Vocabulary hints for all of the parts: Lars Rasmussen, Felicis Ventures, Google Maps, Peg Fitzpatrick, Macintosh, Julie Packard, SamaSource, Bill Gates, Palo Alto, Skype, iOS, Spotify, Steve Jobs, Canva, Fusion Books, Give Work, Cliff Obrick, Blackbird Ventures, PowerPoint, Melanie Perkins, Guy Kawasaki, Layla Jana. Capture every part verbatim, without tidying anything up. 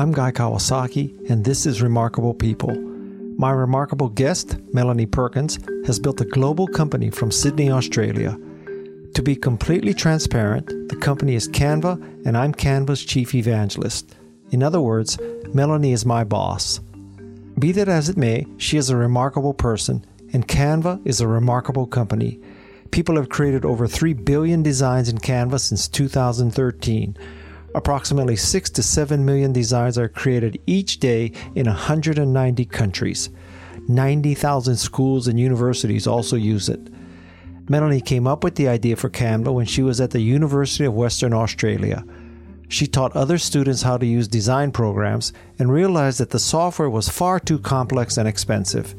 I'm Guy Kawasaki, and this is Remarkable People. My remarkable guest, Melanie Perkins, has built a global company from Sydney, Australia. To be completely transparent, the company is Canva, and I'm Canva's chief evangelist. In other words, Melanie is my boss. Be that as it may, she is a remarkable person, and Canva is a remarkable company. People have created over three billion designs in Canva since two thousand thirteen. Approximately six to seven million designs are created each day in one hundred ninety countries. ninety thousand schools and universities also use it. Melanie came up with the idea for Canva when she was at the University of Western Australia. She taught other students how to use design programs and realized that the software was far too complex and expensive.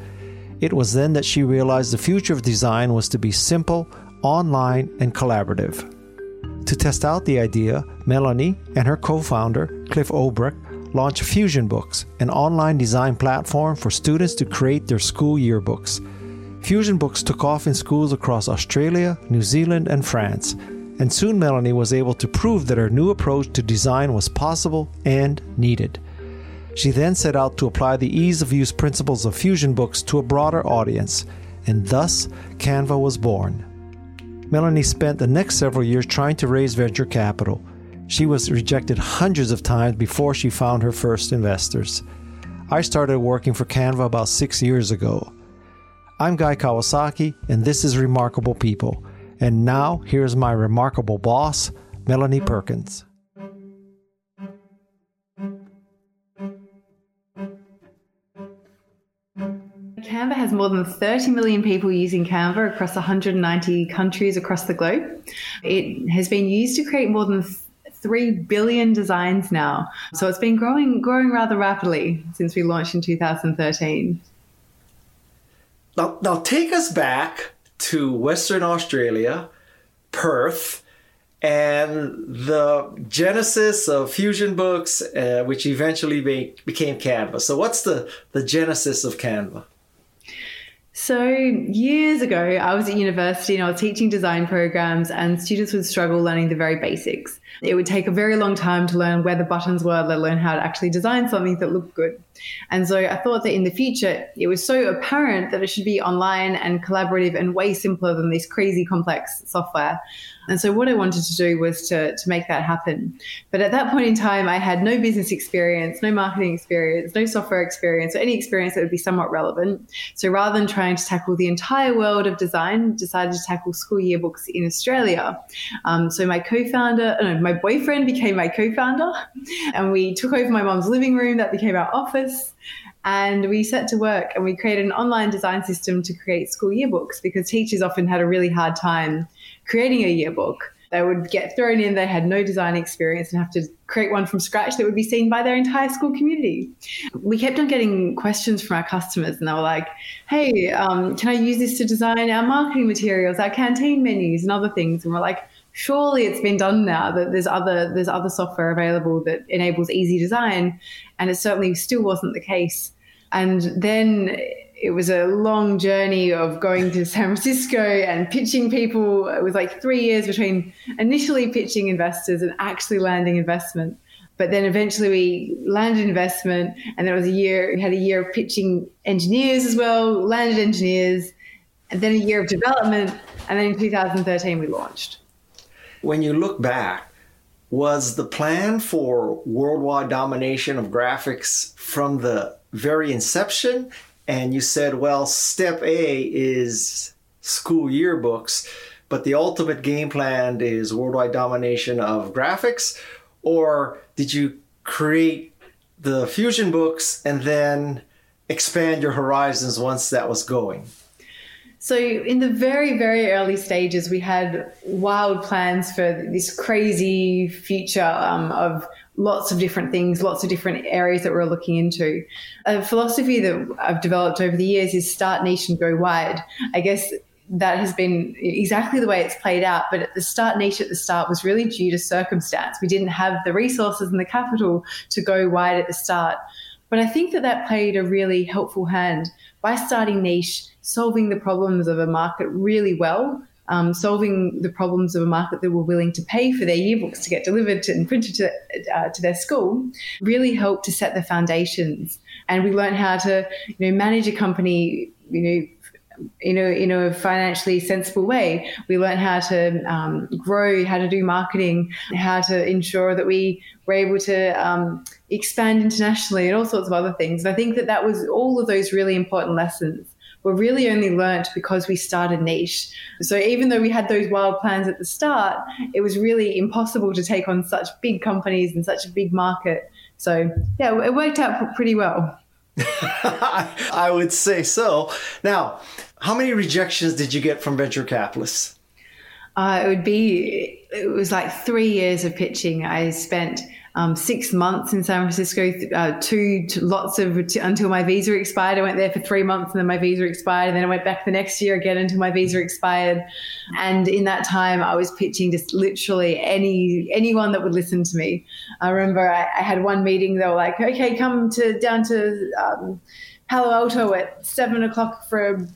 It was then that she realized the future of design was to be simple, online, and collaborative. To test out the idea, Melanie and her co-founder, Cliff Obrick, launched Fusion Books, an online design platform for students to create their school yearbooks. Fusion Books took off in schools across Australia, New Zealand, and France, and soon Melanie was able to prove that her new approach to design was possible and needed. She then set out to apply the ease of use principles of Fusion Books to a broader audience, and thus Canva was born. Melanie spent the next several years trying to raise venture capital. She was rejected hundreds of times before she found her first investors. I started working for Canva about six years ago. I'm Guy Kawasaki, and this is Remarkable People. And now, here's my remarkable boss, Melanie Perkins. Canva has more than thirty million people using Canva across one hundred ninety countries across the globe. It has been used to create more than three billion designs now. So it's been growing, growing rather rapidly since we launched in two thousand thirteen. Now, now take us back to Western Australia, Perth, and the genesis of Fusion Books, uh, which eventually be, became Canva. So what's the, the genesis of Canva? So years ago, I was at university and I was teaching design programs, and students would struggle learning the very basics. It would take a very long time to learn where the buttons were, let alone how to actually design something that looked good. And so I thought that in the future, it was so apparent that it should be online and collaborative and way simpler than this crazy complex software. And so what I wanted to do was to, to make that happen. But at that point in time, I had no business experience, no marketing experience, no software experience, or any experience that would be somewhat relevant. So rather than trying to tackle the entire world of design, decided to tackle school yearbooks in Australia. Um, so my co-founder, no, my boyfriend became my co-founder, and we took over my mom's living room. That became our office. And we set to work and we created an online design system to create school yearbooks, because teachers often had a really hard time creating a yearbook. They would get thrown in, they had no design experience, and have to create one from scratch that would be seen by their entire school community. We kept on getting questions from our customers, and they were like, hey, um, can I use this to design our marketing materials, our canteen menus, and other things? And we're like, surely it's been done now, that there's other there's other software available that enables easy design, and it certainly still wasn't the case. And then it was a long journey of going to San Francisco and pitching people. It was like three years between initially pitching investors and actually landing investment. But then eventually we landed investment, and there was a year, we had a year of pitching engineers as well, landed engineers, and then a year of development, and then in two thousand thirteen we launched. When you look back, was the plan for worldwide domination of graphics from the very inception? And you said, well, step A is school yearbooks, but the ultimate game plan is worldwide domination of graphics? Or did you create the Fusion Books and then expand your horizons once that was going? So in the very, very early stages, we had wild plans for this crazy future um, of lots of different things, lots of different areas that we're looking into. A philosophy that I've developed over the years is start niche and go wide. I guess that has been exactly the way it's played out. But at the start niche at the start was really due to circumstance. We didn't have the resources and the capital to go wide at the start. But I think that that played a really helpful hand. By starting niche, solving the problems of a market really well, um, solving the problems of a market that were willing to pay for their yearbooks to get delivered to, and printed to, uh, to their school, really helped to set the foundations. And we learned how to, you know, manage a company, you know, you know, in a financially sensible way. We learned how to um, grow, how to do marketing, how to ensure that we were able to um, expand internationally and all sorts of other things. And I think that that was all of those really important lessons were really only learnt because we started niche. So even though we had those wild plans at the start, it was really impossible to take on such big companies and such a big market. So yeah, it worked out pretty well. I would say so. Now, how many rejections did you get from venture capitalists? Uh, it would be, it was like three years of pitching. I spent um, six months in San Francisco, uh, two t- lots of, t- until my visa expired. I went there for three months and then my visa expired. And then I went back the next year again until my visa expired. And in that time, I was pitching just literally any anyone that would listen to me. I remember I, I had one meeting, they were like, okay, come to down to um, Palo Alto at seven o'clock for a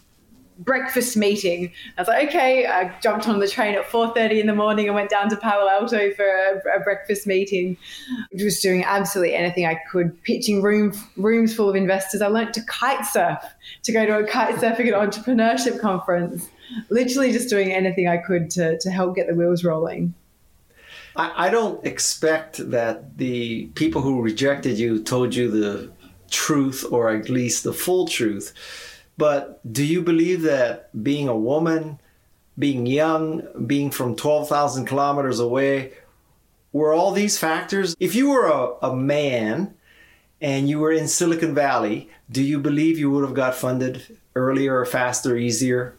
breakfast meeting. I was like, okay. I jumped on the train at four thirty in the morning and went down to Palo Alto for a, a breakfast meeting. Just doing absolutely anything I could, pitching room, rooms full of investors. I learned to kite surf, to go to a kite surfing and entrepreneurship conference, literally just doing anything I could to, to help get the wheels rolling. I, I don't expect that the people who rejected you told you the truth, or at least the full truth. But do you believe that being a woman, being young, being from twelve thousand kilometers away, were all these factors? If you were a, a man and you were in Silicon Valley, do you believe you would have got funded earlier, faster, easier?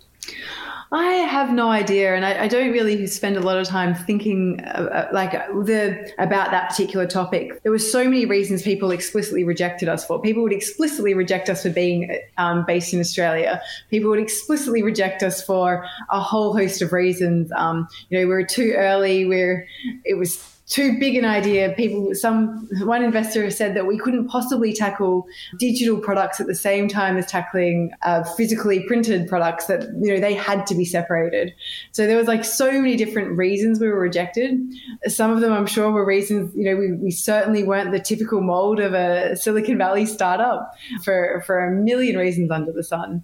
I have no idea, and I, I don't really spend a lot of time thinking uh, like the about that particular topic. There were so many reasons people explicitly rejected us for. People would explicitly reject us for being um, based in Australia. People would explicitly reject us for a whole host of reasons. Um, you know, we were too early. We're it was. Too big an idea. People, some one investor said that we couldn't possibly tackle digital products at the same time as tackling uh, physically printed products. That you know they had to be separated. So there was like so many different reasons we were rejected. Some of them, I'm sure, were reasons. You know, we, we certainly weren't the typical mold of a Silicon Valley startup for for a million reasons under the sun.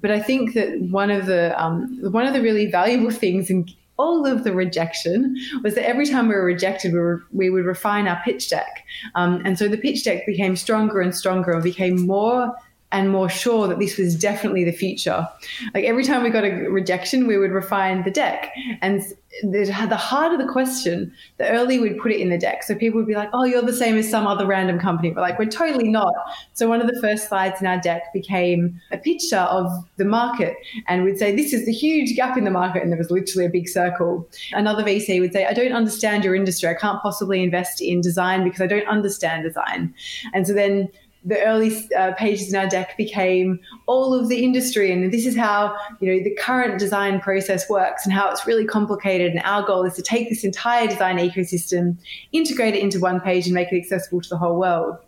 But I think that one of the um, one of the really valuable things in all of the rejection was that every time we were rejected, we, were, we would refine our pitch deck. Um, and so the pitch deck became stronger and stronger and became more and more sure that this was definitely the future. Like every time we got a rejection, we would refine the deck. And the, the harder the question, the earlier we'd put it in the deck. So people would be like, oh, you're the same as some other random company. We're like, we're totally not. So one of the first slides in our deck became a picture of the market. And we'd say, this is the huge gap in the market. And there was literally a big circle. Another V C would say, I don't understand your industry. I can't possibly invest in design because I don't understand design. And so then the early uh, pages in our deck became all of the industry, and this is how you know the current design process works and how it's really complicated, and our goal is to take this entire design ecosystem, integrate it into one page and make it accessible to the whole world.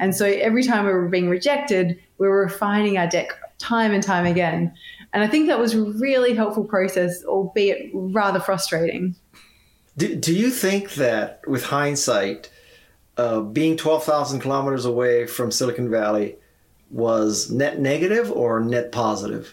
And so every time we were being rejected, we were refining our deck time and time again. And I think that was a really helpful process, albeit rather frustrating. Do, do you think that with hindsight, Uh, being twelve thousand kilometers away from Silicon Valley was net negative or net positive?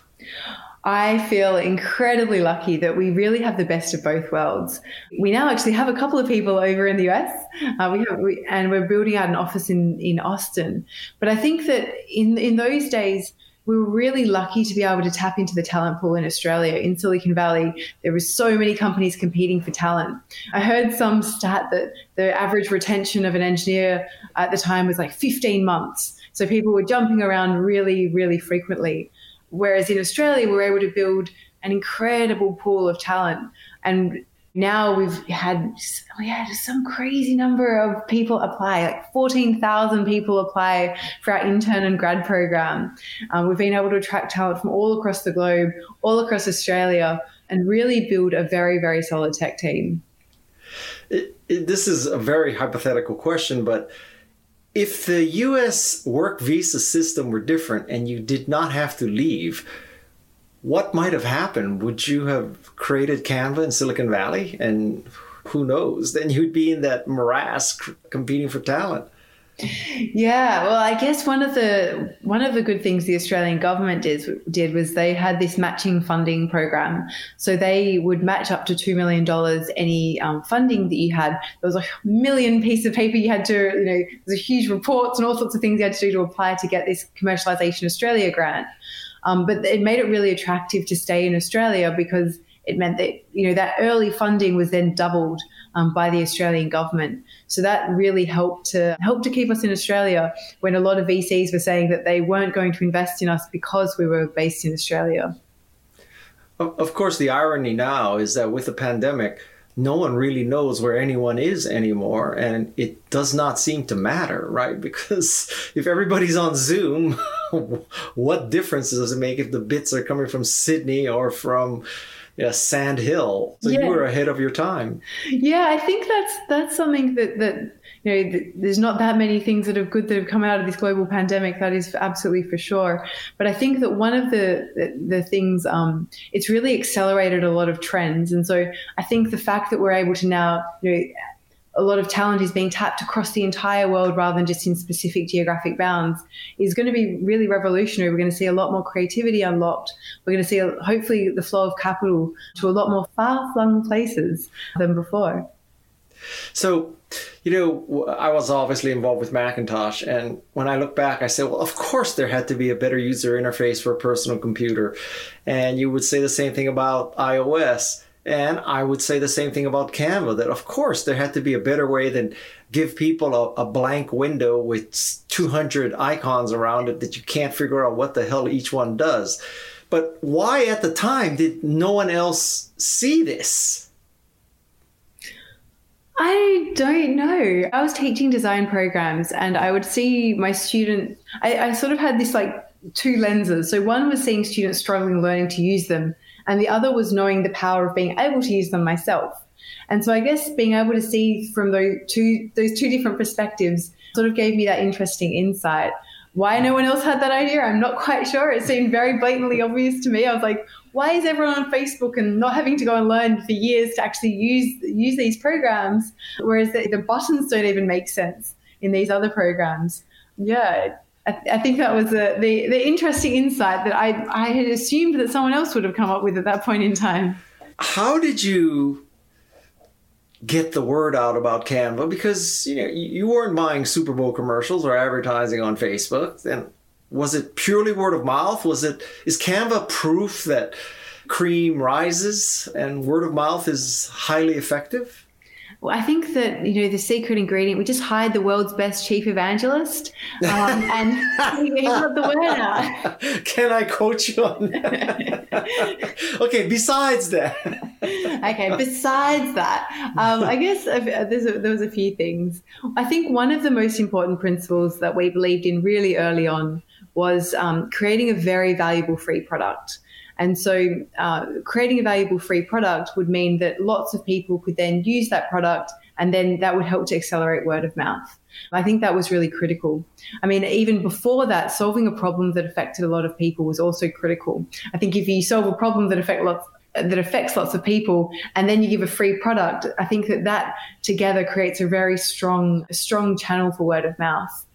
I feel incredibly lucky that we really have the best of both worlds. We now actually have a couple of people over in the U S, uh, we have, we, and we're building out an office in, in Austin. But I think that in in those days, we were really lucky to be able to tap into the talent pool in Australia. In Silicon Valley, there were so many companies competing for talent. I heard some stat that the average retention of an engineer at the time was like fifteen months. So people were jumping around really, really frequently. Whereas in Australia, we were able to build an incredible pool of talent. And now we've had, we had some crazy number of people apply, like fourteen thousand people apply for our intern and grad program. Um, we've been able to attract talent from all across the globe, all across Australia, and really build a very, very solid tech team. It, it, this is a very hypothetical question, but if the U S work visa system were different and you did not have to leave, what might have happened? Would you have created Canva in Silicon Valley? And who knows? Then you'd be in that morass competing for talent. Yeah, well, I guess one of the one of the good things the Australian government did, did was they had this matching funding program. So they would match up to two million dollars any um, funding that you had. There was a million piece of paper you had to, you know, there's huge reports and all sorts of things you had to do to apply to get this Commercialisation Australia grant. Um, but it made it really attractive to stay in Australia because it meant that, you know, that early funding was then doubled um, by the Australian government. So that really helped to help to keep us in Australia when a lot of V Cs were saying that they weren't going to invest in us because we were based in Australia. Of course, the irony now is that with the pandemic, no one really knows where anyone is anymore. And it does not seem to matter, right? Because if everybody's on Zoom, what difference does it make if the bits are coming from Sydney or from Yeah, Sand Hill. So yeah. You were ahead of your time. Yeah, I think that's that's something that, that you know, th- there's not that many things that are good that have come out of this global pandemic. That is absolutely for sure. But I think that one of the the, the things, um, it's really accelerated a lot of trends. And so I think the fact that we're able to now, you know, a lot of talent is being tapped across the entire world rather than just in specific geographic bounds is going to be really revolutionary. We're going to see a lot more creativity unlocked. We're going to see hopefully the flow of capital to a lot more far-flung places than before. So, you know, I was obviously involved with Macintosh. And when I look back, I say, well, of course, there had to be a better user interface for a personal computer. And you would say the same thing about iOS. And I would say the same thing about Canva, that of course there had to be a better way than give people a, a blank window with two hundred icons around it that you can't figure out what the hell each one does. But why at the time did no one else see this? I don't know. I was teaching design programs and I would see my student, I, I sort of had this like two lenses. So one was seeing students struggling learning to use them. And the other was knowing the power of being able to use them myself. And so I guess being able to see from those two, those two different perspectives sort of gave me that interesting insight. Why no one else had that idea, I'm not quite sure. It seemed very blatantly obvious to me. I was like, why is everyone on Facebook and not having to go and learn for years to actually use use these programs, whereas the, the buttons don't even make sense in these other programs? Yeah. I, th- I think that was a, the the interesting insight that I, I had assumed that someone else would have come up with at that point in time. How did you get the word out about Canva? Because, you know, you weren't buying Super Bowl commercials or advertising on Facebook. And was it purely word of mouth? Was it, is Canva proof that cream rises and word of mouth is highly effective? Well, I think that, you know, the secret ingredient, we just hired the world's best chief evangelist um, and he got the word out. Can I coach you on that? Okay, besides that. Okay, besides that, um, I guess uh, there's a, there was a few things. I think one of the most important principles that we believed in really early on was um, creating a very valuable free product. And so uh, creating a valuable free product would mean that lots of people could then use that product, and then that would help to accelerate word of mouth. I think that was really critical. I mean, even before that, solving a problem that affected a lot of people was also critical. I think if you solve a problem that affect lots, that affects lots of people and then you give a free product, I think that that together creates a very strong, strong channel for word of mouth.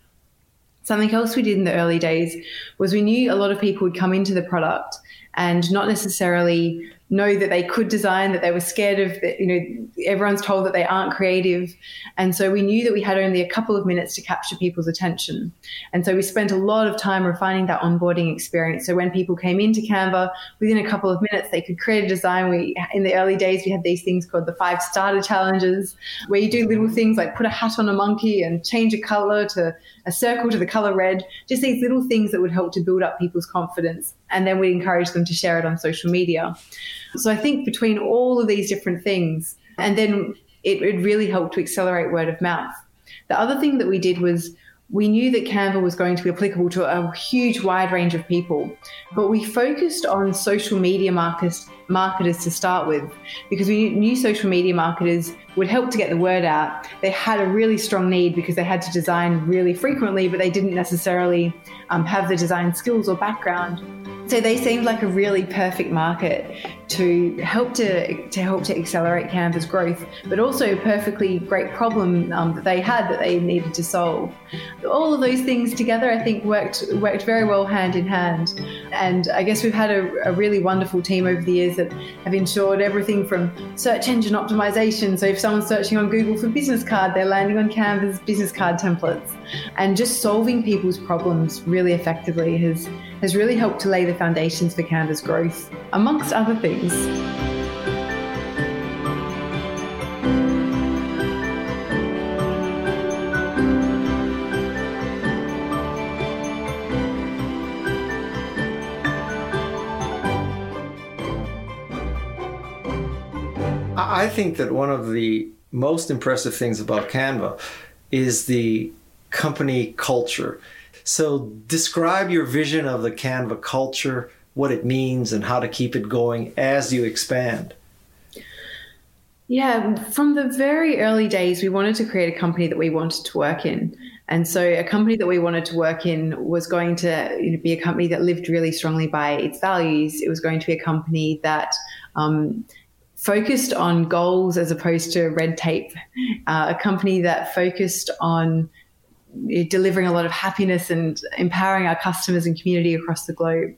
Something else we did in the early days was we knew a lot of people would come into the product and not necessarily know that they could design, that they were scared of, you know, everyone's told that they aren't creative. And so we knew that we had only a couple of minutes to capture people's attention. And so we spent a lot of time refining that onboarding experience. So when people came into Canva, within a couple of minutes, they could create a design. We, in the early days, we had these things called the five starter challenges, where you do little things like put a hat on a monkey and change a color to a circle to the color red, just these little things that would help to build up people's confidence. And then we encourage them to share it on social media. So I think between all of these different things, and then it, it really helped to accelerate word of mouth. The other thing that we did was we knew that Canva was going to be applicable to a huge wide range of people, but we focused on social media marketers, marketers to start with, because we knew social media marketers would help to get the word out. They had a really strong need because they had to design really frequently, but they didn't necessarily um, have the design skills or background. So they seemed like a really perfect market to help to, to help to accelerate Canva's growth, but also a perfectly great problem um, that they had that they needed to solve. All of those things together, I think, worked worked very well hand in hand. And I guess we've had a, a really wonderful team over the years that have ensured everything from search engine optimization. So if someone's searching on Google for business card, they're landing on Canva's business card templates. And just solving people's problems really effectively has, has really helped to lay the foundations for Canva's growth, amongst other things. I think that one of the most impressive things about Canva is the company culture. So describe your vision of the Canva culture, what it means, and how to keep it going as you expand. Yeah, from the very early days, we wanted to create a company that we wanted to work in. And so a company that we wanted to work in was going to you know, be a company that lived really strongly by its values. It was going to be a company that um, focused on goals as opposed to red tape, uh, a company that focused on delivering a lot of happiness and empowering our customers and community across the globe.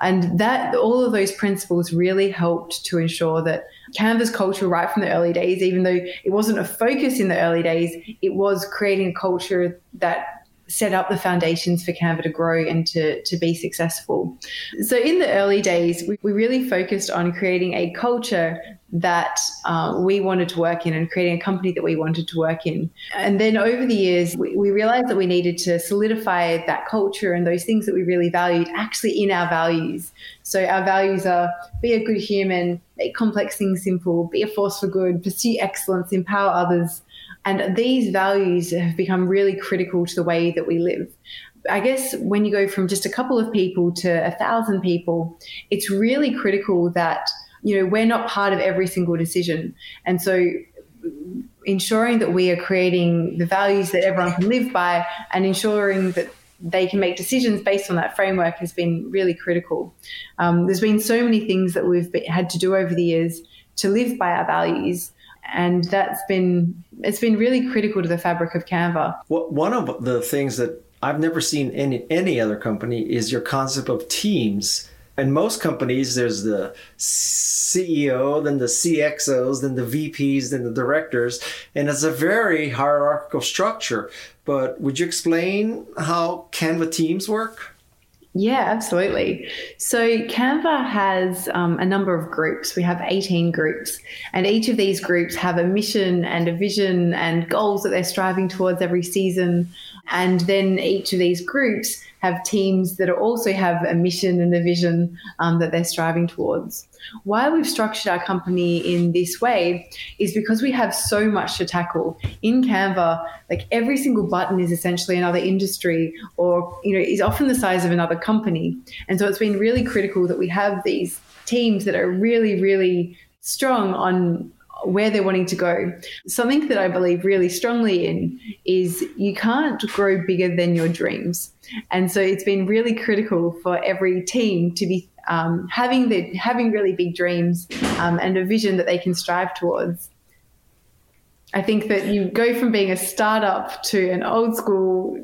And that all of those principles really helped to ensure that Canva's culture right from the early days, even though it wasn't a focus in the early days, it was creating a culture that set up the foundations for Canva to grow and to, to be successful. So in the early days, we, we really focused on creating a culture that uh, we wanted to work in and creating a company that we wanted to work in. And then over the years, we, we realized that we needed to solidify that culture and those things that we really valued actually in our values. So our values are be a good human, make complex things simple, be a force for good, pursue excellence, empower others. And these values have become really critical to the way that we live. I guess when you go from just a couple of people to a thousand people, it's really critical that, you know, we're not part of every single decision. And so ensuring that we are creating the values that everyone can live by and ensuring that they can make decisions based on that framework has been really critical. Um, there's been so many things that we've been, had to do over the years to live by our values. And that's been, it's been really critical to the fabric of Canva. Well, one of the things that I've never seen in any other company is your concept of teams. In most companies, there's the C E O, then the C X Os, then the V Ps, then the directors, and it's a very hierarchical structure. But would you explain how Canva teams work? Yeah, absolutely. So Canva has um, a number of groups. We have eighteen groups, and each of these groups have a mission and a vision and goals that they're striving towards every season. And then each of these groups have teams that also have a mission and a vision um, that they're striving towards. Why we've structured our company in this way is because we have so much to tackle. In Canva, like every single button is essentially another industry or, you know, is often the size of another company. And so it's been really critical that we have these teams that are really, really strong on where they're wanting to go. Something that I believe really strongly in is you can't grow bigger than your dreams. And so it's been really critical for every team to be um, having the, having really big dreams um, and a vision that they can strive towards. I think that you go from being a startup to an old school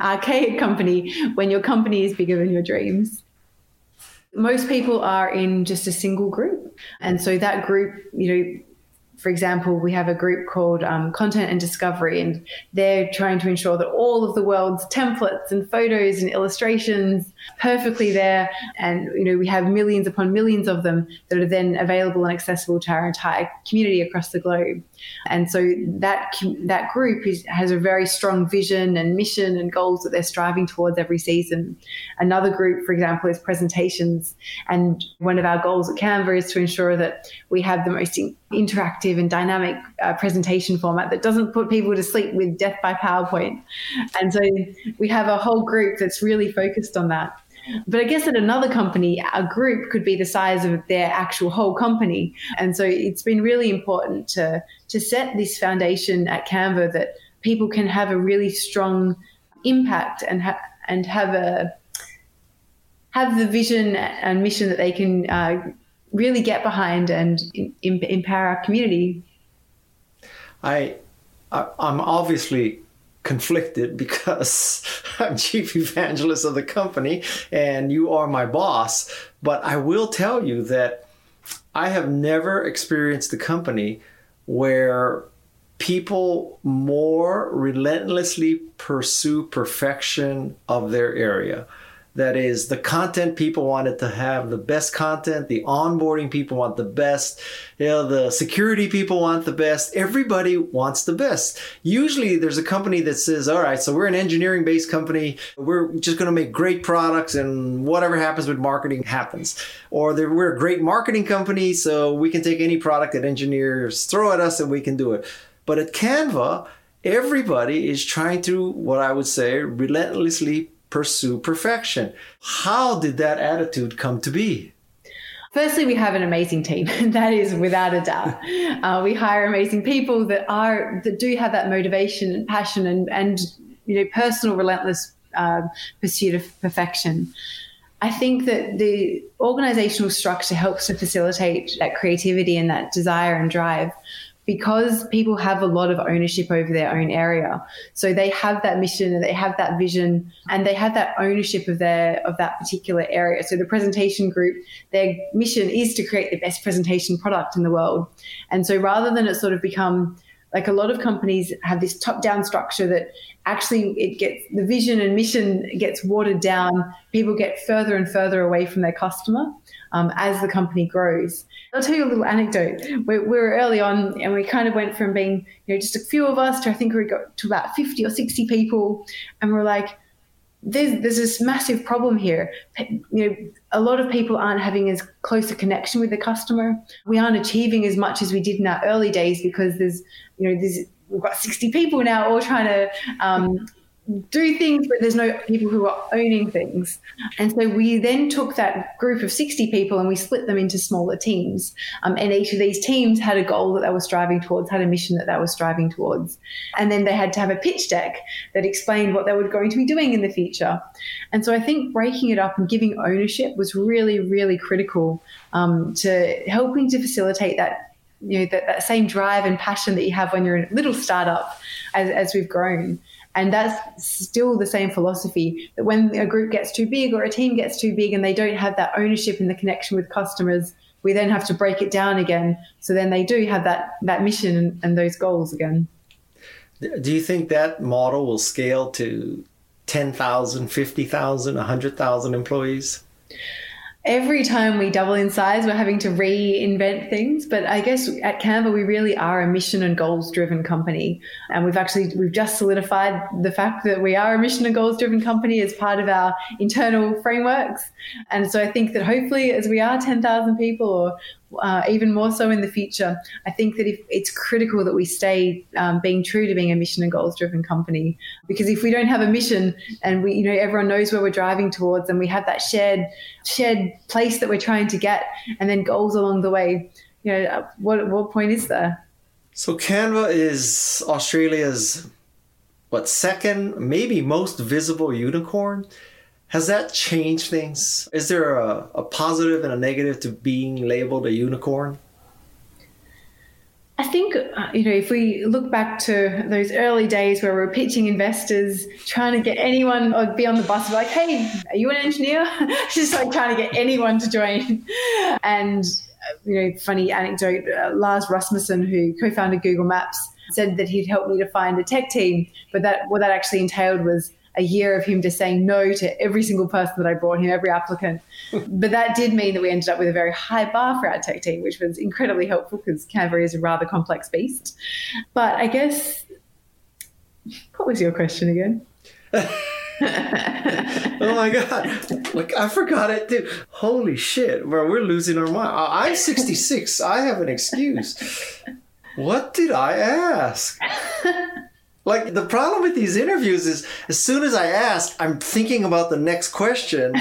archaic company when your company is bigger than your dreams. Most people are in just a single group. And so that group, you know, for example, we have a group called um, Content and Discovery, and they're trying to ensure that all of the world's templates and photos and illustrations perfectly there. And, you know, we have millions upon millions of them that are then available and accessible to our entire community across the globe. And so that that group is, has a very strong vision and mission and goals that they're striving towards every season. Another group, for example, is presentations. And one of our goals at Canva is to ensure that we have the most interactive and dynamic uh, presentation format that doesn't put people to sleep with death by PowerPoint. And so we have a whole group that's really focused on that. But I guess at another company, a group could be the size of their actual whole company. And so it's been really important to, to set this foundation at Canva that people can have a really strong impact and, ha- and have a have the vision and mission that they can uh, really get behind and in, in, empower our community. I, I I'm obviously conflicted because I'm chief evangelist of the company and you are my boss, but I will tell you that I have never experienced a company where people more relentlessly pursue perfection of their area. That is, the content people wanted to have the best content, the onboarding people want the best, you know, the security people want the best, everybody wants the best. Usually there's a company that says, all right, so we're an engineering based company, we're just gonna make great products and whatever happens with marketing happens. Or we're a great marketing company, so we can take any product that engineers throw at us and we can do it. But at Canva, everybody is trying to, what I would say, relentlessly pursue perfection. How did that attitude come to be? Firstly, we have an amazing team. That is without a doubt. Uh, we hire amazing people that are that do have that motivation and passion and, and you know, personal relentless uh, pursuit of perfection. I think that the organizational structure helps to facilitate that creativity and that desire and drive, because people have a lot of ownership over their own area. So they have that mission and they have that vision and they have that ownership of their of that particular area. So the presentation group, their mission is to create the best presentation product in the world. And so rather than it sort of become like a lot of companies have this top-down structure that actually it gets the vision and mission gets watered down, people get further and further away from their customer um, as the company grows. I'll tell you a little anecdote. We, we were early on and we kind of went from being, you know, just a few of us to I think we got to about fifty or sixty people, and we're like, there's, there's this massive problem here. You know, a lot of people aren't having as close a connection with the customer. We aren't achieving as much as we did in our early days because there's, you know, there's, we've got sixty people now all trying to um, do things, but there's no people who are owning things. And so we then took that group of sixty people and we split them into smaller teams. Um, and each of these teams had a goal that they were striving towards, had a mission that they were striving towards. And then they had to have a pitch deck that explained what they were going to be doing in the future. And so I think breaking it up and giving ownership was really, really critical um, to helping to facilitate that, you know, that, that same drive and passion that you have when you're a little startup as, as we've grown. And that's still the same philosophy, that when a group gets too big or a team gets too big and they don't have that ownership and the connection with customers, we then have to break it down again. So then they do have that, that mission and, and those goals again. Do you think that model will scale to ten thousand, fifty thousand, one hundred thousand employees? Every time we double in size, we're having to reinvent things. But I guess at Canva, we really are a mission and goals driven company. And we've actually, we've just solidified the fact that we are a mission and goals driven company as part of our internal frameworks. And so I think that hopefully as we are ten thousand people or uh, even more so in the future, I think that if it's critical that we stay um, being true to being a mission and goals driven company, because if we don't have a mission and we, you know, everyone knows where we're driving towards and we have that shared, shared, place that we're trying to get and then goals along the way, you know, what what point is there? So Canva is Australia's what second, maybe most visible unicorn. Has that changed things? Is there a, a positive and a negative to being labeled a unicorn? I think, you know, if we look back to those early days where we were pitching investors, trying to get anyone or be on the bus, like, hey, are you an engineer? Just like trying to get anyone to join. And, you know, funny anecdote, uh, Lars Rasmussen, who co-founded Google Maps, said that he'd helped me to find a tech team. But that what that actually entailed was a year of him just saying no to every single person that I brought him, every applicant. But that did mean that we ended up with a very high bar for our tech team, which was incredibly helpful because Canva is a rather complex beast. But I guess, what was your question again? Oh my God. Like, I forgot it too. Holy shit, bro, we're losing our mind. I'm sixty-six. I have an excuse. What did I ask? Like, the problem with these interviews is as soon as I ask, I'm thinking about the next question.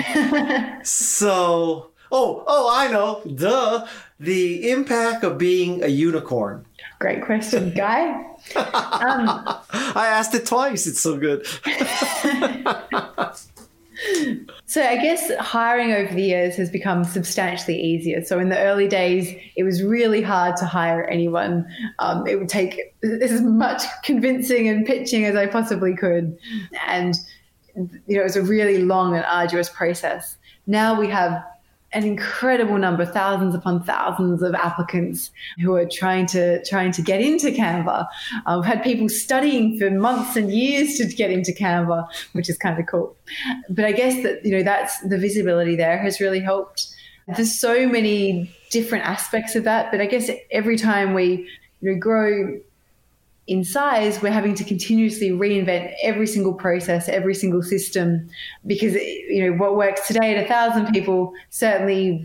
so, oh, oh, I know, duh, the impact of being a unicorn. Great question, Guy. um, I asked it twice. It's so good. So I guess hiring over the years has become substantially easier. So in the early days, it was really hard to hire anyone. Um, it would take as much convincing and pitching as I possibly could. And, you know, it was a really long and arduous process. Now we have an incredible number, thousands upon thousands of applicants who are trying to trying to get into Canva. Uh, we've had people studying for months and years to get into Canva, which is kind of cool. But I guess that, you know, that's the visibility there has really helped. There's so many different aspects of that, but I guess every time we, you know, grow in size, we're having to continuously reinvent every single process, every single system, because, you know, what works today at a thousand people certainly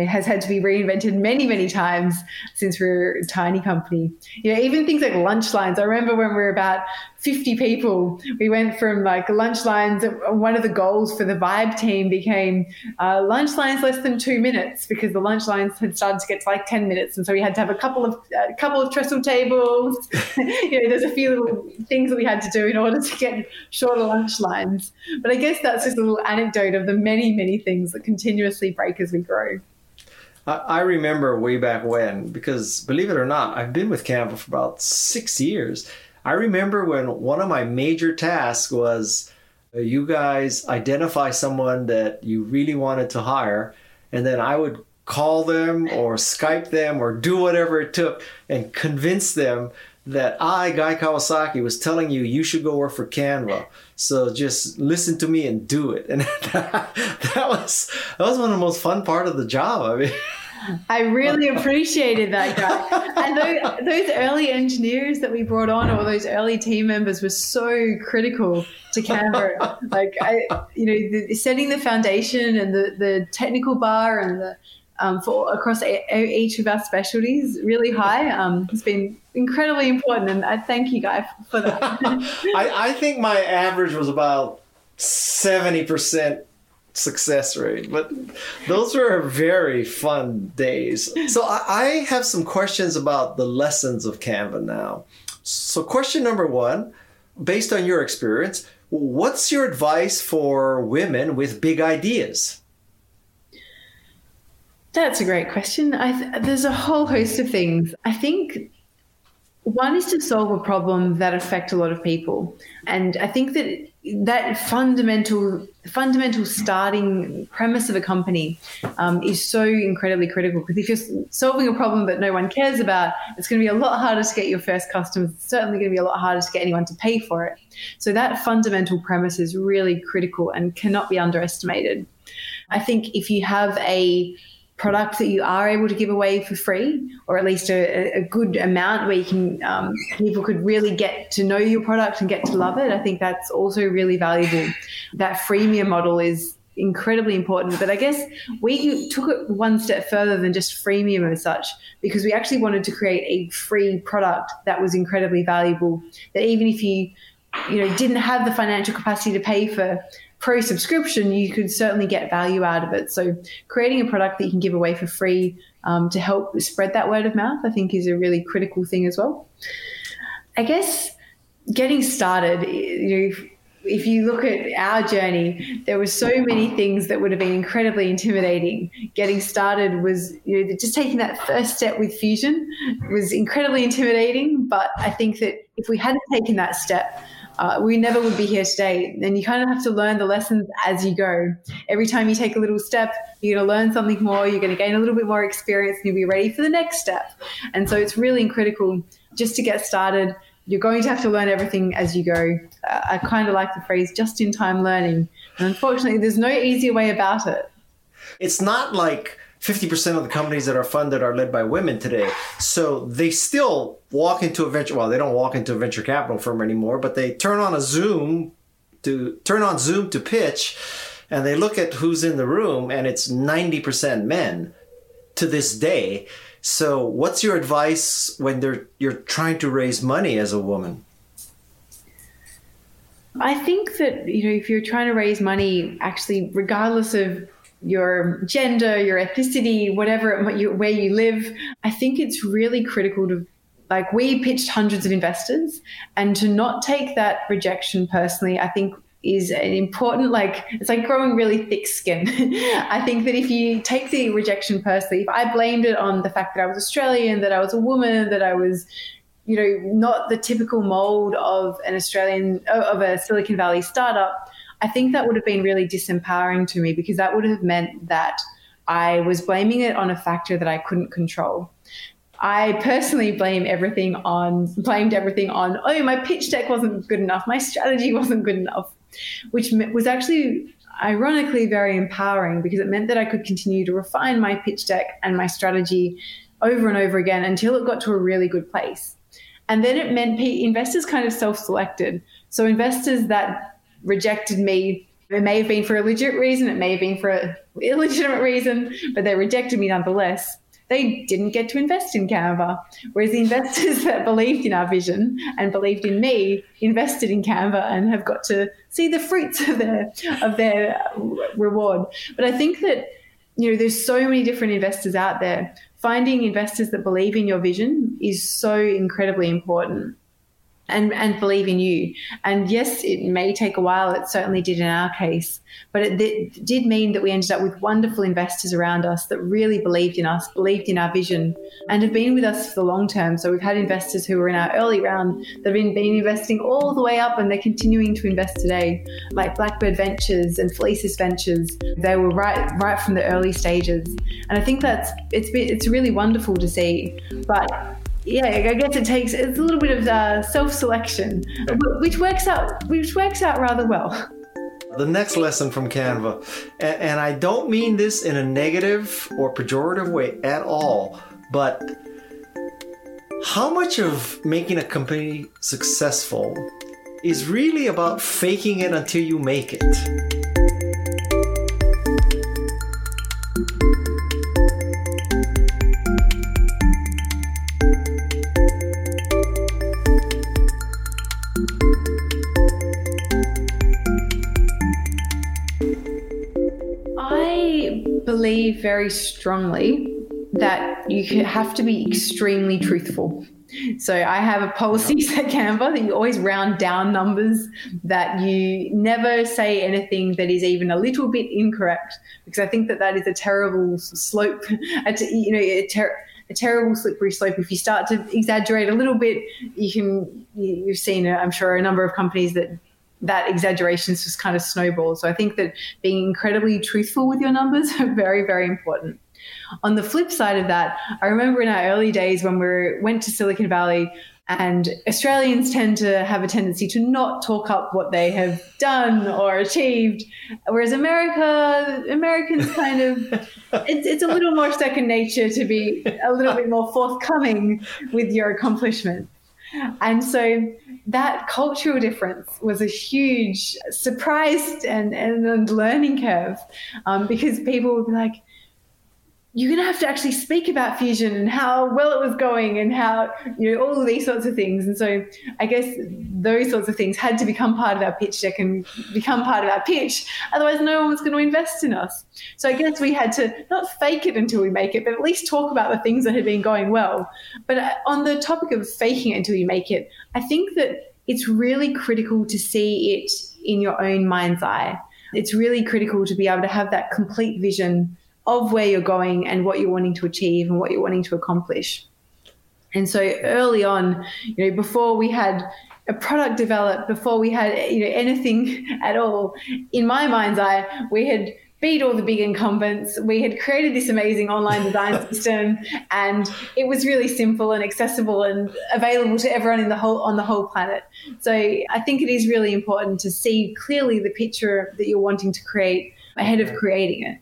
has had to be reinvented many, many times since we were a tiny company. You know, even things like lunch lines. I remember when we were about fifty people, we went from like lunch lines. One of the goals for the Vibe team became uh, lunch lines less than two minutes because the lunch lines had started to get to like ten minutes, and so we had to have a couple of a couple of trestle tables. You know, there's a few little things that we had to do in order to get shorter lunch lines. But I guess that's just a little anecdote of the many, many things that continuously break as we grow. I remember way back when, because believe it or not, I've been with Canva for about six years. I remember when one of my major tasks was uh, you guys identify someone that you really wanted to hire, and then I would call them or Skype them or do whatever it took and convince them that I, Guy Kawasaki, was telling you you should go work for Canva. So just listen to me and do it. And that, that was that was one of the most fun part of the job. I mean, I really appreciated that, Guy. And those, those early engineers that we brought on, or those early team members, were so critical to Canva. Like, I, you know, the, setting the foundation and the, the technical bar and the um, for across a, each of our specialties really high. Um, it's been incredibly important, and I thank you, Guy, for that. I, I think my average was about seventy percent success rate, but those were very fun days. So I, I have some questions about the lessons of Canva now. So question number one, based on your experience, what's your advice for women with big ideas? That's a great question. I th- there's a whole host of things. I think one is to solve a problem that affects a lot of people. And I think that that fundamental fundamental starting premise of a company um, is so incredibly critical, because if you're solving a problem that no one cares about, it's going to be a lot harder to get your first customers. It's certainly going to be a lot harder to get anyone to pay for it. So that fundamental premise is really critical and cannot be underestimated. I think if you have a product that you are able to give away for free, or at least a, a good amount where you can um, people could really get to know your product and get to love it, I think that's also really valuable. That freemium model is incredibly important. But I guess we took it one step further than just freemium as such, because we actually wanted to create a free product that was incredibly valuable, that even if you, you know, didn't have the financial capacity to pay for pro subscription, you could certainly get value out of it. So creating a product that you can give away for free um, to help spread that word of mouth, I think, is a really critical thing as well. I guess getting started, you know, if, if you look at our journey, there were so many things that would have been incredibly intimidating. Getting started was, you know, just taking that first step with Fusion was incredibly intimidating. But I think that if we hadn't taken that step, Uh, we never would be here today. And you kind of have to learn the lessons as you go. Every time you take a little step, you're going to learn something more, you're going to gain a little bit more experience, and you'll be ready for the next step. And so it's really critical just to get started. You're going to have to learn everything as you go. Uh, I kind of like the phrase just-in-time learning. And unfortunately, there's no easier way about it. It's not like fifty percent of the companies that are funded are led by women today. So they still walk into a venture, well, they don't walk into a venture capital firm anymore, but they turn on a Zoom to turn on Zoom to pitch, and they look at who's in the room, and it's ninety percent men to this day. So what's your advice when they're you're trying to raise money as a woman? I think that, you know, if you're trying to raise money, actually, regardless of your gender, your ethnicity, whatever, it, where you live, I think it's really critical to, like, we pitched hundreds of investors, and to not take that rejection personally. I think is an important, like, it's like growing really thick skin. I think that if you take the rejection personally, if I blamed it on the fact that I was Australian, that I was a woman, that I was, you know, not the typical mold of an Australian, of a Silicon Valley startup, I think that would have been really disempowering to me, because that would have meant that I was blaming it on a factor that I couldn't control. I personally blame everything on, blamed everything on, oh, my pitch deck wasn't good enough, my strategy wasn't good enough, which was actually ironically very empowering, because it meant that I could continue to refine my pitch deck and my strategy over and over again until it got to a really good place. And then it meant investors kind of self-selected. So investors that rejected me, it may have been for a legit reason, it may have been for an illegitimate reason, but they rejected me nonetheless. They didn't get to invest in Canva, whereas the investors that believed in our vision and believed in me invested in Canva and have got to see the fruits of their of their reward. But I think that, you know, there's so many different investors out there. Finding investors that believe in your vision is so incredibly important, and and believe in you. And yes, it may take a while. It certainly did in our case, but it, it did mean that we ended up with wonderful investors around us that really believed in us, believed in our vision, and have been with us for the long term. So we've had investors who were in our early round that have been, been investing all the way up, and they're continuing to invest today, like Blackbird Ventures and Felicis Ventures. They were right right from the early stages. And I think that's, it's been, it's really wonderful to see. But yeah, I guess it takes it's a little bit of uh, self-selection, which works out, which works out rather well. The next lesson from Canva, and, and I don't mean this in a negative or pejorative way at all, but how much of making a company successful is really about faking it until you make it? Believe very strongly that you have to be extremely truthful. So I have a policy at Canva that you always round down numbers, that you never say anything that is even a little bit incorrect, because I think that that is a terrible slope, you know, a, ter- a terrible slippery slope. If you start to exaggerate a little bit, you can, you've seen, I'm sure, a number of companies that that exaggeration just kind of snowballs. So I think that being incredibly truthful with your numbers are very, very important. On the flip side of that, I remember in our early days when we went to Silicon Valley, and Australians tend to have a tendency to not talk up what they have done or achieved, whereas America, Americans kind of, it's, it's a little more second nature to be a little bit more forthcoming with your accomplishments. And so that cultural difference was a huge surprise and, and, and learning curve, um, because people would be like, you're going to have to actually speak about Fusion and how well it was going and how, you know, all of these sorts of things. And so I guess those sorts of things had to become part of our pitch deck and become part of our pitch. Otherwise, no one was going to invest in us. So I guess we had to not fake it until we make it, but at least talk about the things that had been going well. But on the topic of faking it until you make it, I think that it's really critical to see it in your own mind's eye. It's really critical to be able to have that complete vision of where you're going and what you're wanting to achieve and what you're wanting to accomplish. And so early on, you know, before we had a product developed, before we had, you know, anything at all, in my mind's eye, we had beat all the big incumbents. We had created this amazing online design system, and it was really simple and accessible and available to everyone in the whole on the whole planet. So I think it is really important to see clearly the picture that you're wanting to create ahead of creating it.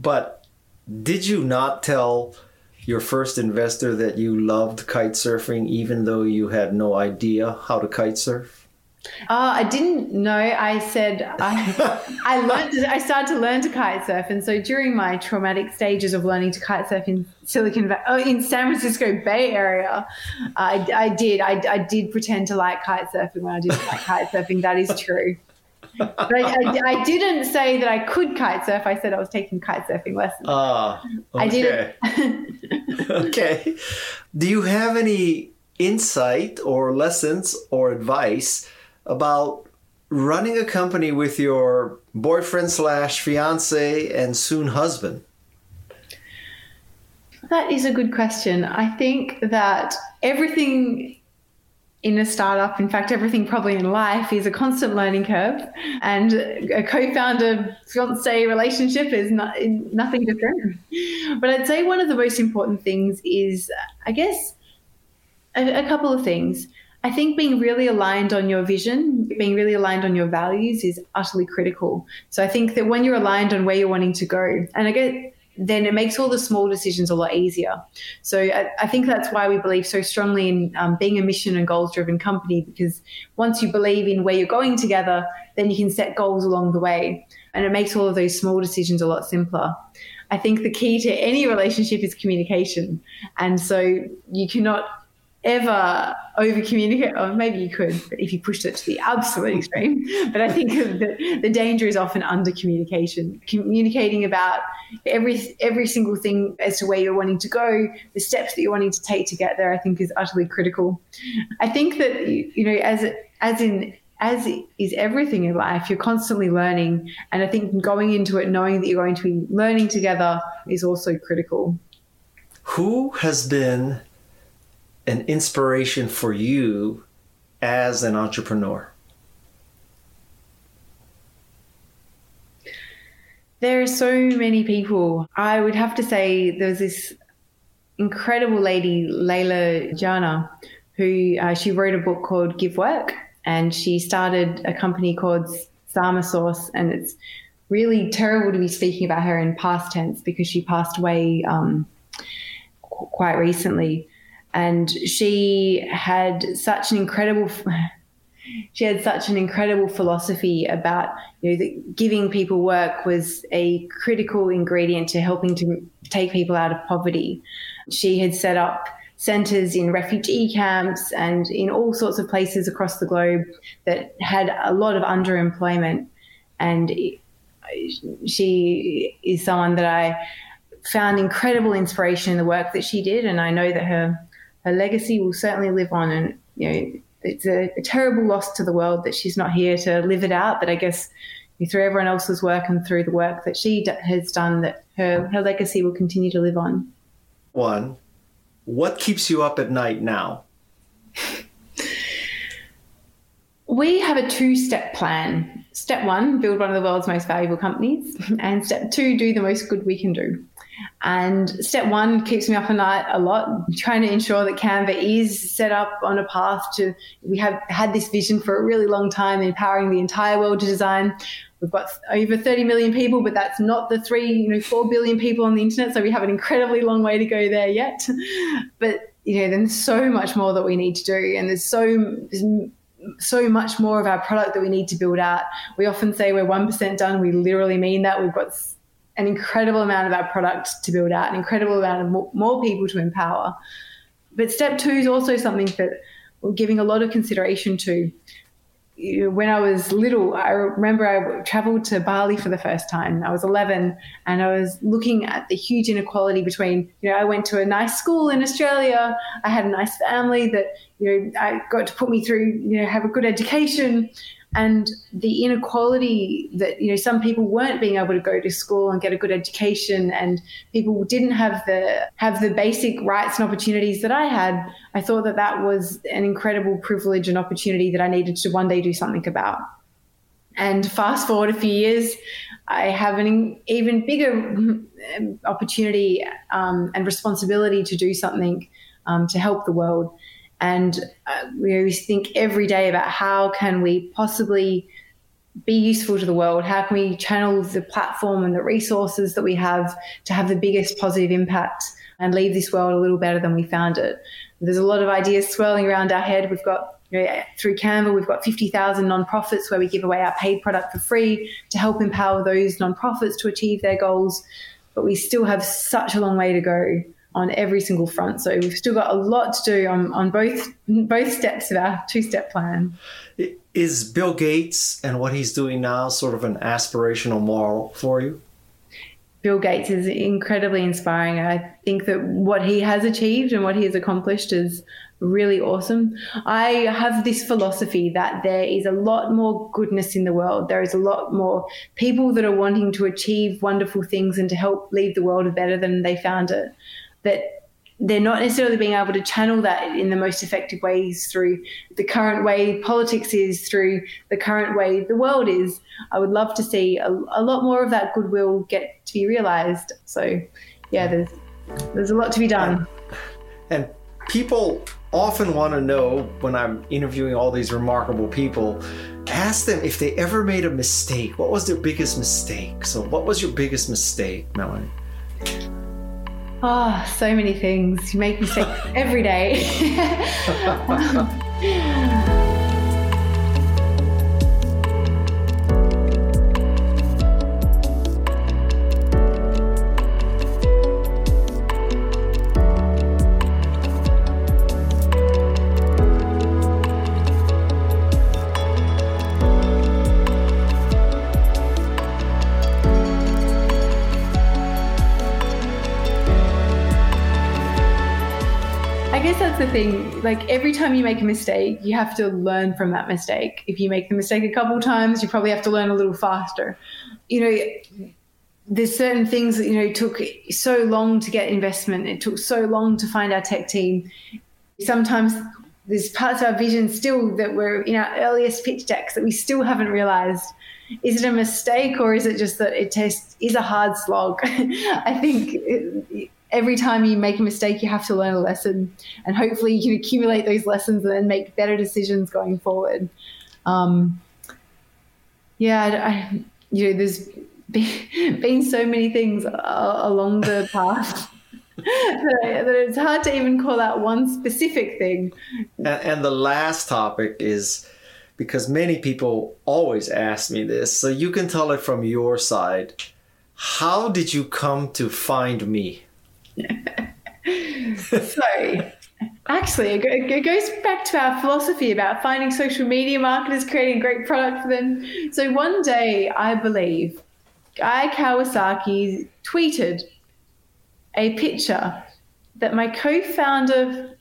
But did you not tell your first investor that you loved kite surfing, even though you had no idea how to kite surf? Uh, I didn't know. I said I, I learned. I started to learn to kite surf, and so during my traumatic stages of learning to kite surf in Silicon Valley, oh, in San Francisco Bay Area, I, I did. I, I did pretend to like kite surfing when I didn't like kite surfing. That is true. But I, I, I didn't say that I could kite surf. I said I was taking kite surfing lessons. Ah, okay. I didn't. Okay. Do you have any insight or lessons or advice about running a company with your boyfriend slash fiance and soon husband? That is a good question. I think that everything in a startup, in fact, everything probably in life, is a constant learning curve, and a co-founder fiance relationship is not, nothing different. But I'd say one of the most important things is, I guess, a, a couple of things. I think being really aligned on your vision, being really aligned on your values is utterly critical. So I think that when you're aligned on where you're wanting to go, and I guess then it makes all the small decisions a lot easier. So I, I think that's why we believe so strongly in um, being a mission and goals-driven company, because once you believe in where you're going together, then you can set goals along the way, and it makes all of those small decisions a lot simpler. I think the key to any relationship is communication. And so you cannot ever over-communicate, or maybe you could if you pushed it to the absolute extreme. But I think the, the danger is often under-communication, communicating about every every single thing as to where you're wanting to go, the steps that you're wanting to take to get there, I think is utterly critical. I think that, you know, as as in as is everything in life, you're constantly learning. And I think going into it knowing that you're going to be learning together is also critical. Who has been an inspiration for you as an entrepreneur? There are so many people. I would have to say there was this incredible lady, Layla Jana, who uh, she wrote a book called Give Work, and she started a company called SamaSource, and it's really terrible to be speaking about her in past tense because she passed away um, quite recently. And she had such an incredible, she had such an incredible philosophy about, you know, that giving people work was a critical ingredient to helping to take people out of poverty. She had set up centres in refugee camps and in all sorts of places across the globe that had a lot of underemployment. And she is someone that I found incredible inspiration in the work that she did, and I know that her her legacy will certainly live on. And, you know, it's a, a terrible loss to the world that she's not here to live it out. But I guess through everyone else's work and through the work that she d- has done, that her, her legacy will continue to live on. One, what keeps you up at night now? We have a two-step plan. Step one, build one of the world's most valuable companies. And step two, do the most good we can do. And step one keeps me up at night a lot, trying to ensure that Canva is set up on a path to, we have had this vision for a really long time, empowering the entire world to design. We've got over thirty million people, but that's not the three, you know, four billion people on the internet. So we have an incredibly long way to go there yet. But, you know, there's so much more that we need to do. And there's so there's so much more of our product that we need to build out. We often say we're one percent done. We literally mean that. We've got an incredible amount of our product to build out, an incredible amount of more people to empower. But step two is also something that we're giving a lot of consideration to. You know, when I was little, I remember I traveled to Bali for the first time. I was eleven, and I was looking at the huge inequality between, you know, I went to a nice school in Australia. I had a nice family that, you know, I got to put me through, you know, have a good education. And the inequality that, you know, some people weren't being able to go to school and get a good education, and people didn't have the have the basic rights and opportunities that I had. I thought that that was an incredible privilege and opportunity that I needed to one day do something about. And fast forward a few years, I have an even bigger opportunity um, and responsibility to do something um, to help the world. And uh, we think every day about how can we possibly be useful to the world? How can we channel the platform and the resources that we have to have the biggest positive impact and leave this world a little better than we found it? There's a lot of ideas swirling around our head. We've got, you know, through Canva, we've got fifty thousand nonprofits where we give away our paid product for free to help empower those nonprofits to achieve their goals. But we still have such a long way to go on every single front. So we've still got a lot to do on, on both both steps of our two-step plan. Is Bill Gates and what he's doing now sort of an aspirational model for you? Bill Gates is incredibly inspiring. I think that what he has achieved and what he has accomplished is really awesome. I have this philosophy that there is a lot more goodness in the world. There is a lot more people that are wanting to achieve wonderful things and to help leave the world better than they found it. That they're not necessarily being able to channel that in the most effective ways through the current way politics is, through the current way the world is. I would love to see a, a lot more of that goodwill get to be realised. So, yeah, there's there's a lot to be done. And, and people often want to know, when I'm interviewing all these remarkable people, ask them if they ever made a mistake. What was their biggest mistake? So, what was your biggest mistake, Melanie? Oh, so many things. You make mistakes every day. um, Thing like every time you make a mistake, you have to learn from that mistake. If you make the mistake a couple times, you probably have to learn a little faster. You know, there's certain things that, you know, took so long to get investment. It took so long to find our tech team. Sometimes there's parts of our vision still that were in our earliest pitch decks that we still haven't realized. Is it a mistake, or is it just that it just is a hard slog? I think it, every time you make a mistake, you have to learn a lesson, and hopefully you can accumulate those lessons and then make better decisions going forward. Um, yeah, I, I, you know, there's been, been so many things uh, along the path that, I, that it's hard to even call out one specific thing. And, and the last topic is, because many people always ask me this, so you can tell it from your side, how did you come to find me? So actually it goes back to our philosophy about finding social media marketers, creating a great product for them. So one day, I believe Guy Kawasaki tweeted a picture that my co-founder,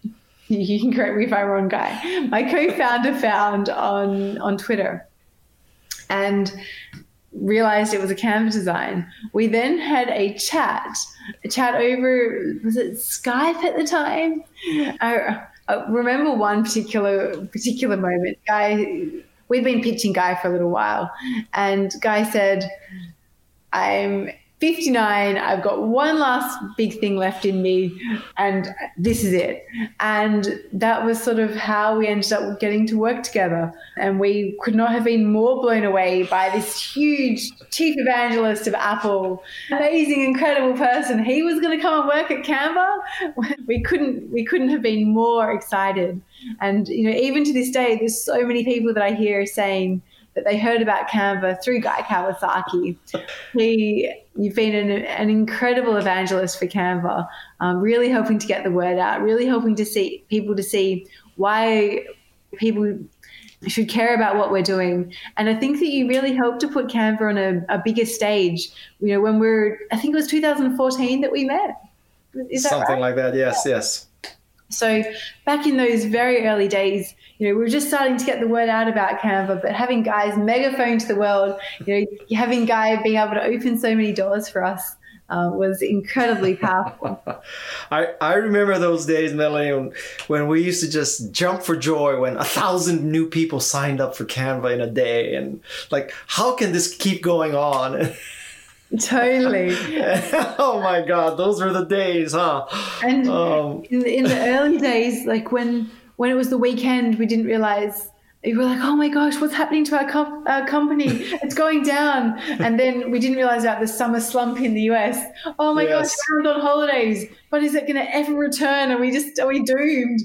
you can correct me if I'm wrong, Guy, my co-founder found on on Twitter and realized it was a Canva design. We then had a chat, a chat over, was it Skype at the time? I, I remember one particular particular moment. Guy, we'd been pitching Guy for a little while, and Guy said, I'm fifty-nine, I've got one last big thing left in me, and this is it. And that was sort of how we ended up getting to work together. And we could not have been more blown away by this huge chief evangelist of Apple, amazing, incredible person. He was going to come and work at Canva. We couldn't, we couldn't have been more excited. And, you know, even to this day, there's so many people that I hear saying that they heard about Canva through Guy Kawasaki. He, you've been an, an incredible evangelist for Canva, um, really helping to get the word out, really helping to see people to see why people should care about what we're doing. And I think that you really helped to put Canva on a, a bigger stage. You know, when we're, I think it was two thousand fourteen that we met. Is that something right? Like that? Yes, yeah. Yes. So back in those very early days, you know, we were just starting to get the word out about Canva, but having Guy's megaphone to the world, you know, having Guy being able to open so many doors for us uh, was incredibly powerful. I, I remember those days, Melanie, when, when we used to just jump for joy when a thousand new people signed up for Canva in a day, and like, how can this keep going on? Totally. Oh my God, those were the days, huh? And um. in, in the early days, like when when it was the weekend, we didn't realize. We were like, oh my gosh, what's happening to our, com- our company? It's going down. And then we didn't realize about the summer slump in the U S. Oh my yes. gosh, we're on holidays, but is it going to ever return? Are we just, are we doomed?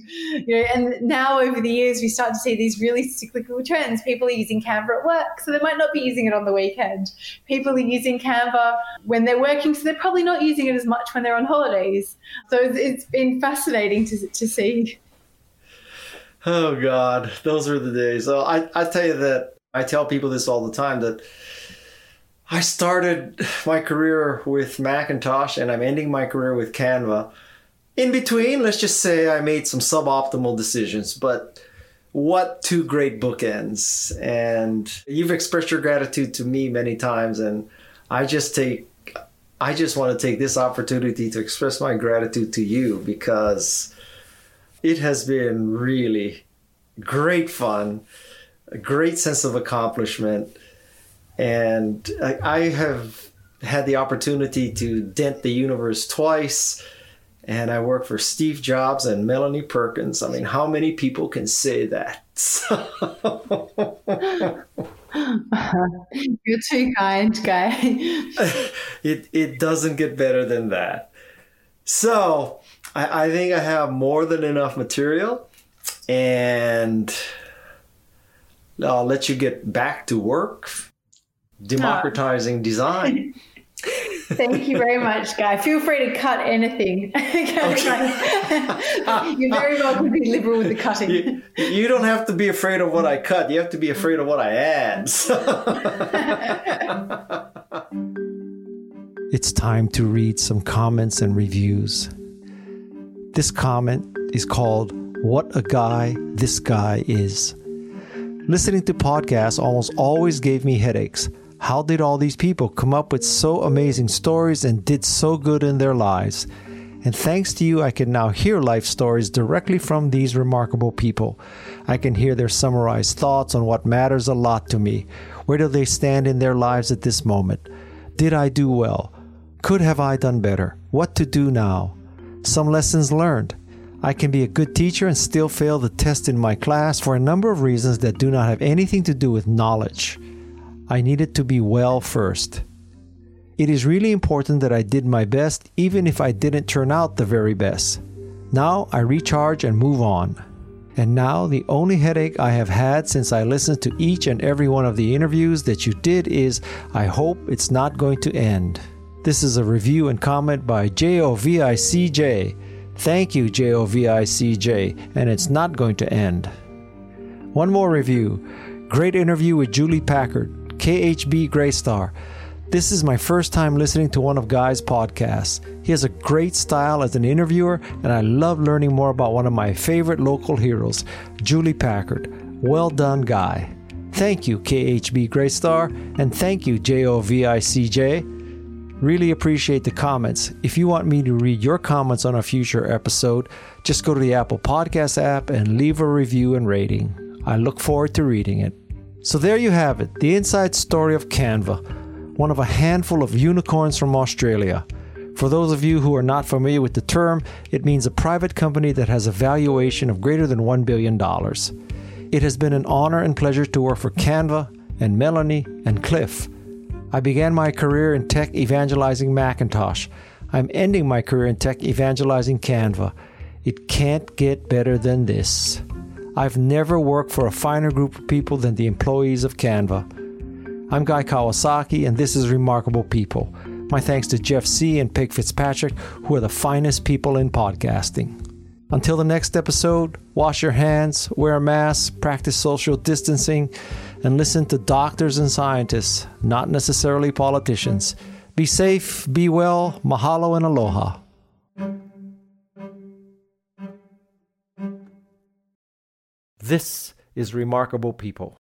You know. And now over the years, we start to see these really cyclical trends. People are using Canva at work, so they might not be using it on the weekend. People are using Canva when they're working, so they're probably not using it as much when they're on holidays. So it's been fascinating to, to see. Oh God, those were the days. So I, I tell you that, I tell people this all the time, that I started my career with Macintosh and I'm ending my career with Canva. in between, let's just say I made some suboptimal decisions, but what two great bookends. And you've expressed your gratitude to me many times, and I just take I just want to take this opportunity to express my gratitude to you, because it has been really great fun, a great sense of accomplishment. And I have had the opportunity to dent the universe twice, and I work for Steve Jobs and Melanie Perkins. I mean, how many people can say that? You're too kind, Guy. it it doesn't get better than that. So I, I think I have more than enough material, and I'll let you get back to work democratizing oh. design. Thank you very much, Guy. Feel free to cut anything. Okay. You're very welcome to be liberal with the cutting. You, you don't have to be afraid of what I cut. You have to be afraid of what I add. It's time to read some comments and reviews. This comment is called "What a Guy This Guy Is." Listening to podcasts almost always gave me headaches. How did all these people come up with so amazing stories and did so good in their lives? And thanks to you, I can now hear life stories directly from these remarkable people. I can hear their summarized thoughts on what matters a lot to me. Where do they stand in their lives at this moment? Did I do well? Could have I done better? What to do now? Some lessons learned. I can be a good teacher and still fail the test in my class for a number of reasons that do not have anything to do with knowledge. I needed to be well first. It is really important that I did my best, even if I didn't turn out the very best. Now I recharge and move on. And now the only headache I have had since I listened to each and every one of the interviews that you did is, I hope it's not going to end. This is a review and comment by J O V I C J. Thank you, J O V I C J, and it's not going to end. One more review. Great interview with Julie Packard. K H B Graystar. This is my first time listening to one of Guy's podcasts. He has a great style as an interviewer, and I love learning more about one of my favorite local heroes, Julie Packard. Well done, Guy. Thank you, K H B Graystar, and thank you, J O V I C J. Really appreciate the comments. If you want me to read your comments on a future episode, just go to the Apple Podcast app and leave a review and rating. I look forward to reading it. So there you have it, the inside story of Canva, one of a handful of unicorns from Australia. For those of you who are not familiar with the term, it means a private company that has a valuation of greater than one billion dollars. It has been an honor and pleasure to work for Canva and Melanie and Cliff. I began my career in tech evangelizing Macintosh. I'm ending my career in tech evangelizing Canva. It can't get better than this. I've never worked for a finer group of people than the employees of Canva. I'm Guy Kawasaki, and this is Remarkable People. My thanks to Jeff C. and Peg Fitzpatrick, who are the finest people in podcasting. Until the next episode, wash your hands, wear a mask, practice social distancing, and listen to doctors and scientists, not necessarily politicians. Be safe, be well, mahalo and aloha. This is Remarkable People.